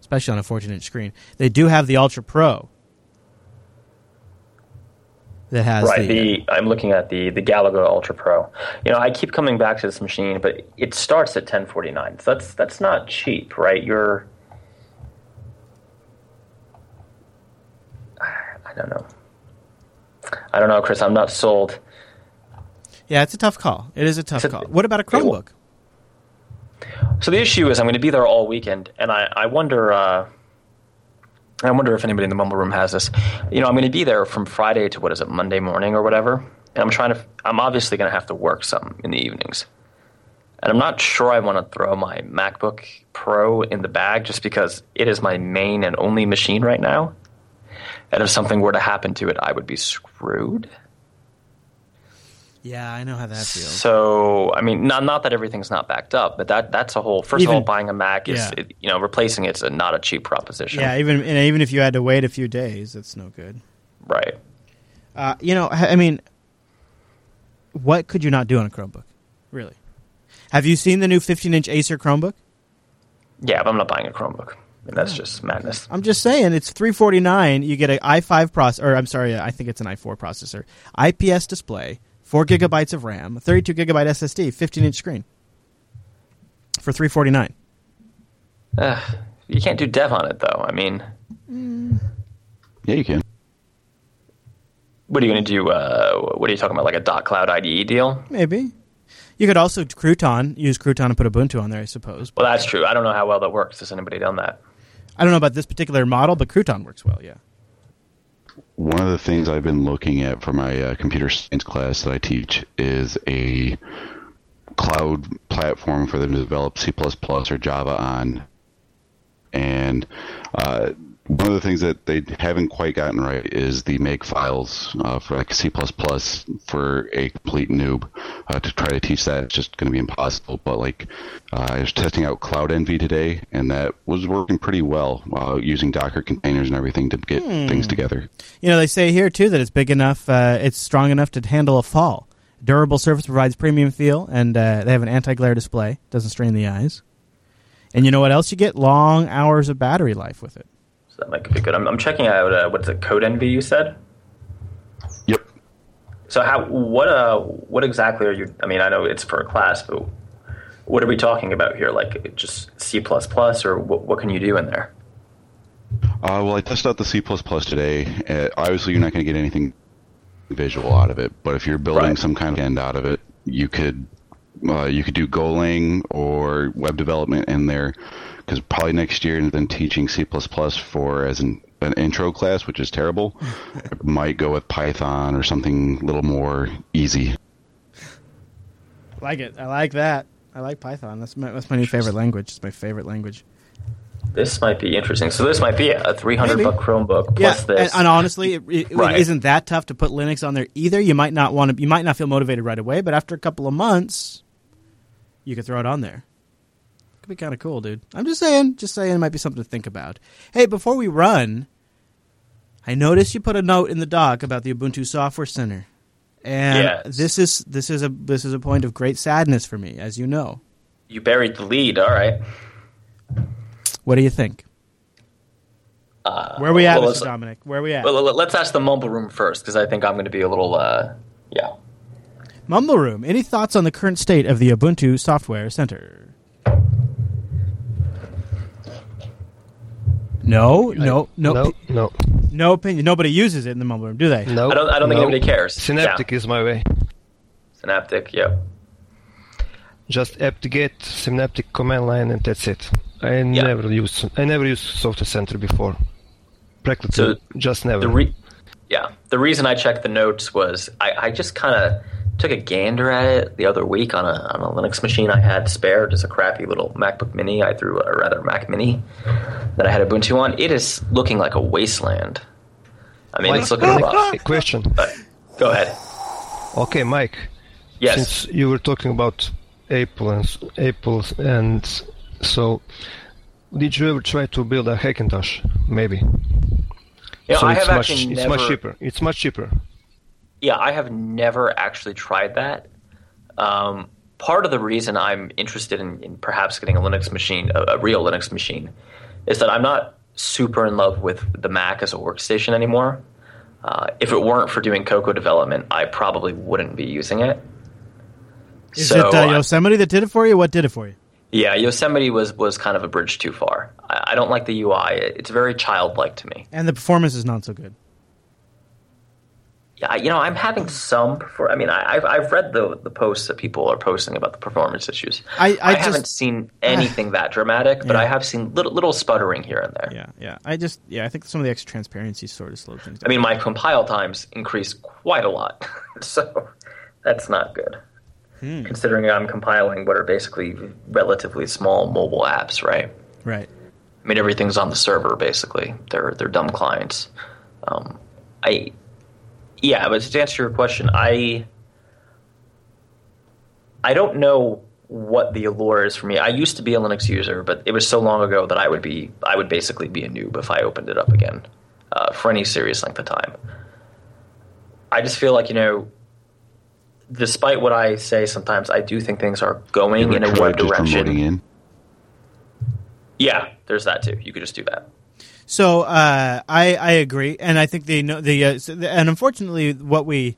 especially on a 14-inch screen. They do have the Ultra Pro that has I'm looking at the Galago Ultra Pro. You know, I keep coming back to this machine, but it starts at $1049. So that's not cheap, right? I don't know, Chris. I'm not sold. Yeah, it's a tough call. It is a tough call. What about a Chromebook? So the issue is I'm going to be there all weekend, and I wonder if anybody in the Mumble Room has this. You know, I'm going to be there from Friday to, Monday morning or whatever. And I'm obviously going to have to work some in the evenings. And I'm not sure I want to throw my MacBook Pro in the bag just because it is my main and only machine right now. And if something were to happen to it, I would be screwed. Yeah, I know how that feels. So, I mean, not that everything's not backed up, but that's a whole. First of all, buying a Mac is, replacing it's not a cheap proposition. Yeah, even if you had to wait a few days, that's no good. Right. What could you not do on a Chromebook? Really? Have you seen the new 15-inch Acer Chromebook? Yeah, but I'm not buying a Chromebook. I mean, that's just madness. I'm just saying, it's $349. You get an i5 processor, or I'm sorry, I think it's an i4 processor, IPS display. 4 gigabytes of RAM, 32 gigabyte SSD, 15-inch screen for $349. You can't do dev on it, though. I mean... Yeah, you can. What are you going to do? What are you talking about, like a .cloud IDE deal? Maybe. You could also use Crouton and put Ubuntu on there, I suppose. Well, that's true. I don't know how well that works. Has anybody done that? I don't know about this particular model, but Crouton works well, yeah. One of the things I've been looking at for my computer science class that I teach is a cloud platform for them to develop C++ or Java on. And one of the things that they haven't quite gotten right is the make files for like C++ for a complete noob. To try to teach that, it's just going to be impossible. But like I was testing out Cloud Envy today, and that was working pretty well using Docker containers and everything to get things together. You know, they say here, too, that it's big enough, it's strong enough to handle a fall. Durable surface provides premium feel, and they have an anti-glare display. Doesn't strain the eyes. And you know what else you get? Long hours of battery life with it. So that might be good. I'm checking out what's it, Code Envy? You said. Yep. So what exactly are you? I mean, I know it's for a class, but what are we talking about here? Like just C++, or what can you do in there? Well, I tested out the C++ today. Obviously, you're not going to get anything visual out of it, but if you're building some kind of end out of it, you could do Golang or web development in there, because probably next year, and then teaching C++ as an intro class, which is terrible, I might go with Python or something a little more easy. Like it. I like that. I like Python. That's my new favorite language. It's my favorite language. This might be interesting. So this might be a $300 Chromebook plus this. And honestly, it isn't that tough to put Linux on there either. You might not want to. You might not feel motivated right away, but after a couple of months, you could throw it on there. Could be kind of cool, dude. I'm just saying, it might be something to think about. Hey, before we run, I noticed you put a note in the doc about the Ubuntu Software Center. And yes. This is a point of great sadness for me, as you know. You buried the lead. All right. What do you think? Where are we at, Mr. Dominic? Where are we at? Well, let's ask the mumble room first, because I think I'm going to be a little, yeah. Mumble room, any thoughts on the current state of the Ubuntu Software Center? No. No opinion. Nobody uses it in the mumble room, do they? No. I don't think anybody cares. Synaptic is my way. Synaptic, yeah. Just apt-get, synaptic command line, and that's it. I never used Software Center before. Practically, so just never. The reason I checked the notes was I just kind of took a gander at it the other week on a Linux machine I had spare, just a crappy little MacBook Mini. Mac Mini that I had Ubuntu on. It is looking like a wasteland. I mean, Mike, it's looking rough. A question. But go ahead. Okay, Mike. Yes. Since you were talking about Apple, so, did you ever try to build a Hackintosh? Maybe. Yeah, so it's much cheaper. Yeah, I have never actually tried that. Part of the reason I'm interested in perhaps getting a Linux machine, a real Linux machine, is that I'm not super in love with the Mac as a workstation anymore. If it weren't for doing Cocoa development, I probably wouldn't be using it. Is it Yosemite that did it for you? What did it for you? Yeah, Yosemite was kind of a bridge too far. I don't like the UI. It's very childlike to me. And the performance is not so good. Yeah, I'm having some... I've read the posts that people are posting about the performance issues. I haven't seen anything that dramatic, but yeah. I have seen little sputtering here and there. Yeah. I think some of the extra transparency sort of slowed things down. I mean, my compile times increased quite a lot, so that's not good. Considering I'm compiling what are basically relatively small mobile apps, right? Right. I mean, everything's on the server, basically. They're dumb clients. But to answer your question, I don't know what the allure is for me. I used to be a Linux user, but it was so long ago that I would basically be a noob if I opened it up again for any serious length of time. I just feel like, despite what I say, sometimes I do think things are going in a one direction. Yeah, there's that too. You could just do that. So I agree, and I think and unfortunately, what we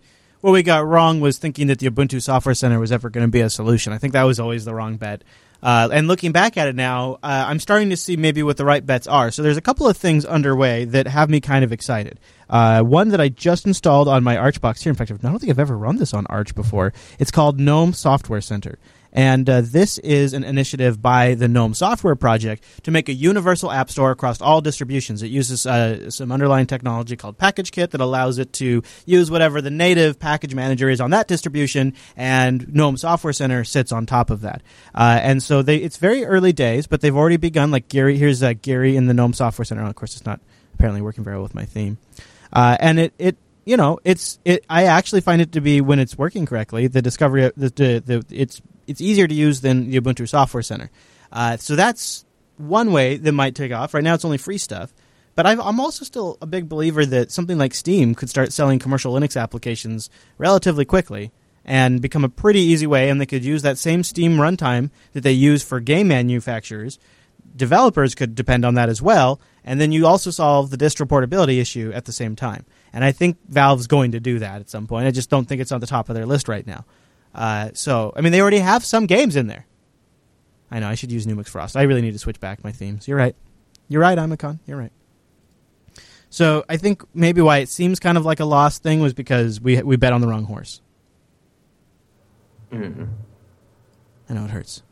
got wrong was thinking that the Ubuntu Software Center was ever going to be a solution. I think that was always the wrong bet. And looking back at it now, I'm starting to see maybe what the right bets are. So there's a couple of things underway that have me kind of excited. One that I just installed on my Arch box here. In fact, I don't think I've ever run this on Arch before. It's called GNOME Software Center. And this is an initiative by the GNOME Software Project to make a universal app store across all distributions. It uses some underlying technology called PackageKit that allows it to use whatever the native package manager is on that distribution, and GNOME Software Center sits on top of that. And so it's very early days, but they've already begun. Like Gary, here's Gary in the GNOME Software Center. Oh, of course, it's not apparently working very well with my theme. And I actually find it to be, when it's working correctly, the discovery, it's easier to use than the Ubuntu Software Center. So that's one way that might take off. Right now it's only free stuff. But I'm also still a big believer that something like Steam could start selling commercial Linux applications relatively quickly and become a pretty easy way, and they could use that same Steam runtime that they use for game manufacturers. Developers could depend on that as well, and then you also solve the distro portability issue at the same time. And I think Valve's going to do that at some point. I just don't think it's on the top of their list right now. They already have some games in there. I know, I should use Numix Frost. I really need to switch back my themes. You're right, Imacon. You're right. So I think maybe why it seems kind of like a lost thing was because we bet on the wrong horse. Mm-hmm. I know it hurts.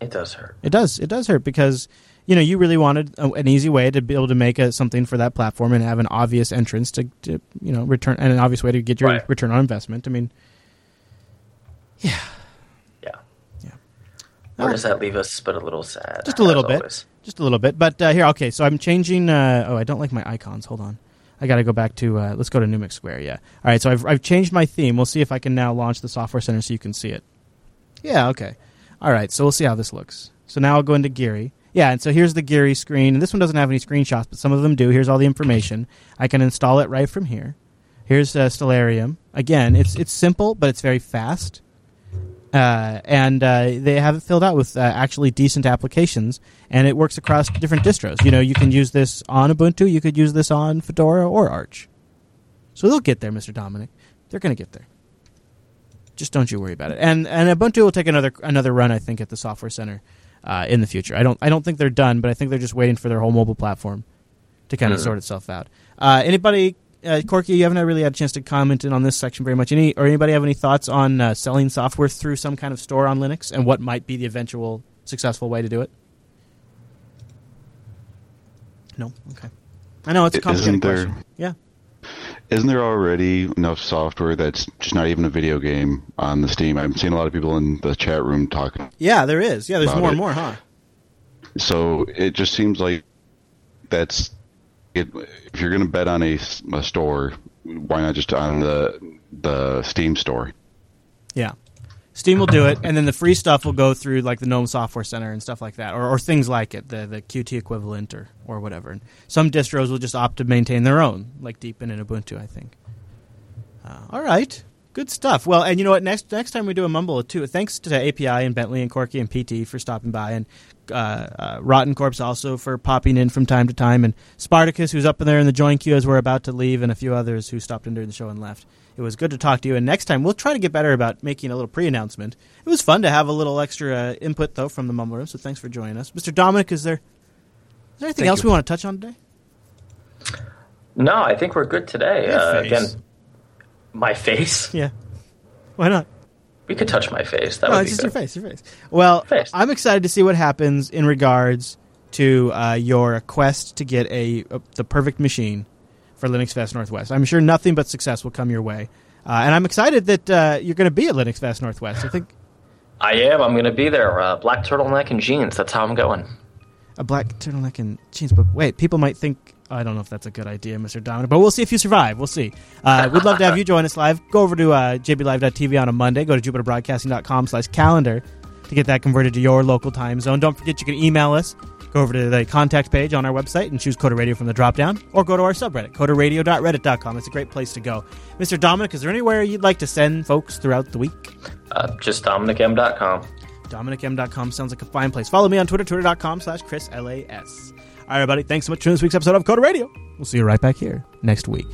It does hurt. It does hurt because, you really wanted an easy way to be able to make something for that platform and have an obvious entrance to return, and an obvious way to get your return on investment. I mean, yeah. Where does that leave us but a little sad? Just a little bit. Always. Just a little bit. But here, okay, so I'm changing. I don't like my icons. Hold on. I got to go back to, let's go to Numix Square, yeah. All right, so I've changed my theme. We'll see if I can now launch the Software Center so you can see it. Yeah, okay. All right, so we'll see how this looks. So now I'll go into Geary. Yeah, and so here's the Geary screen. And this one doesn't have any screenshots, but some of them do. Here's all the information. I can install it right from here. Here's Stellarium. Again, it's simple, but it's very fast. And they have it filled out with actually decent applications, and it works across different distros. You know, you can use this on Ubuntu, you could use this on Fedora or Arch. So they'll get there, Mr. Dominic. They're going to get there. Just don't you worry about it. And Ubuntu will take another run, I think, at the Software Center in the future. I don't think they're done, but I think they're just waiting for their whole mobile platform to kind of sort itself out. Anybody, Corky, you haven't really had a chance to comment in on this section very much. Anybody have any thoughts on selling software through some kind of store on Linux and what might be the eventual successful way to do it? No? Okay. I know, it's a complicated question. Yeah. Isn't there already enough software that's just not even a video game on the Steam? I'm seeing a lot of people in the chat room talking. Yeah, there is. Yeah, there's more and more, huh? So it just seems like that's it. If you're going to bet on a store, why not just on the Steam store? Yeah, Steam will do it, and then the free stuff will go through like the GNOME Software Center and stuff like that, or things like it, the Qt equivalent or whatever. And some distros will just opt to maintain their own, like Deepin and Ubuntu, I think. All right, good stuff. Well, and you know what? Next time we do a Mumble too. Thanks to API and Bentley and Corky and PT for stopping by, and Rotten Corpse also for popping in from time to time, and Spartacus, who's up in there in the join queue as we're about to leave, and a few others who stopped in during the show and left. It was good to talk to you, and next time we'll try to get better about making a little pre-announcement. It was fun to have a little extra input, though, from the Mumble Room, so thanks for joining us. Mr. Dominic, is there anything else we want to touch on today? No, I think we're good today. Again, my face? Yeah. Why not? We could touch my face. That would be good. No, it's just your face. Well, I'm excited to see what happens in regards to your quest to get the perfect machine for Linux Fest Northwest. I'm sure nothing but success will come your way. And I'm excited that you're going to be at Linux Fest Northwest. I think I am. I'm going to be there. Black turtleneck and jeans. That's how I'm going. A black turtleneck and jeans. But wait, people might think, I don't know if that's a good idea, Mr. Dominic, but we'll see if you survive. We'll see. We'd love to have you join us live. Go over to jblive.tv on a Monday. Go to jupiterbroadcasting.com/calendar to get that converted to your local time zone. Don't forget you can email us. Go over to the contact page on our website and choose Coder Radio from the drop-down, or go to our subreddit, coderradio.reddit.com. It's a great place to go. Mr. Dominic, is there anywhere you'd like to send folks throughout the week? Just DominicM.com. DominicM.com sounds like a fine place. Follow me on Twitter, twitter.com/ChrisLAS. All right, everybody, thanks so much for this week's episode of Coder Radio. We'll see you right back here next week.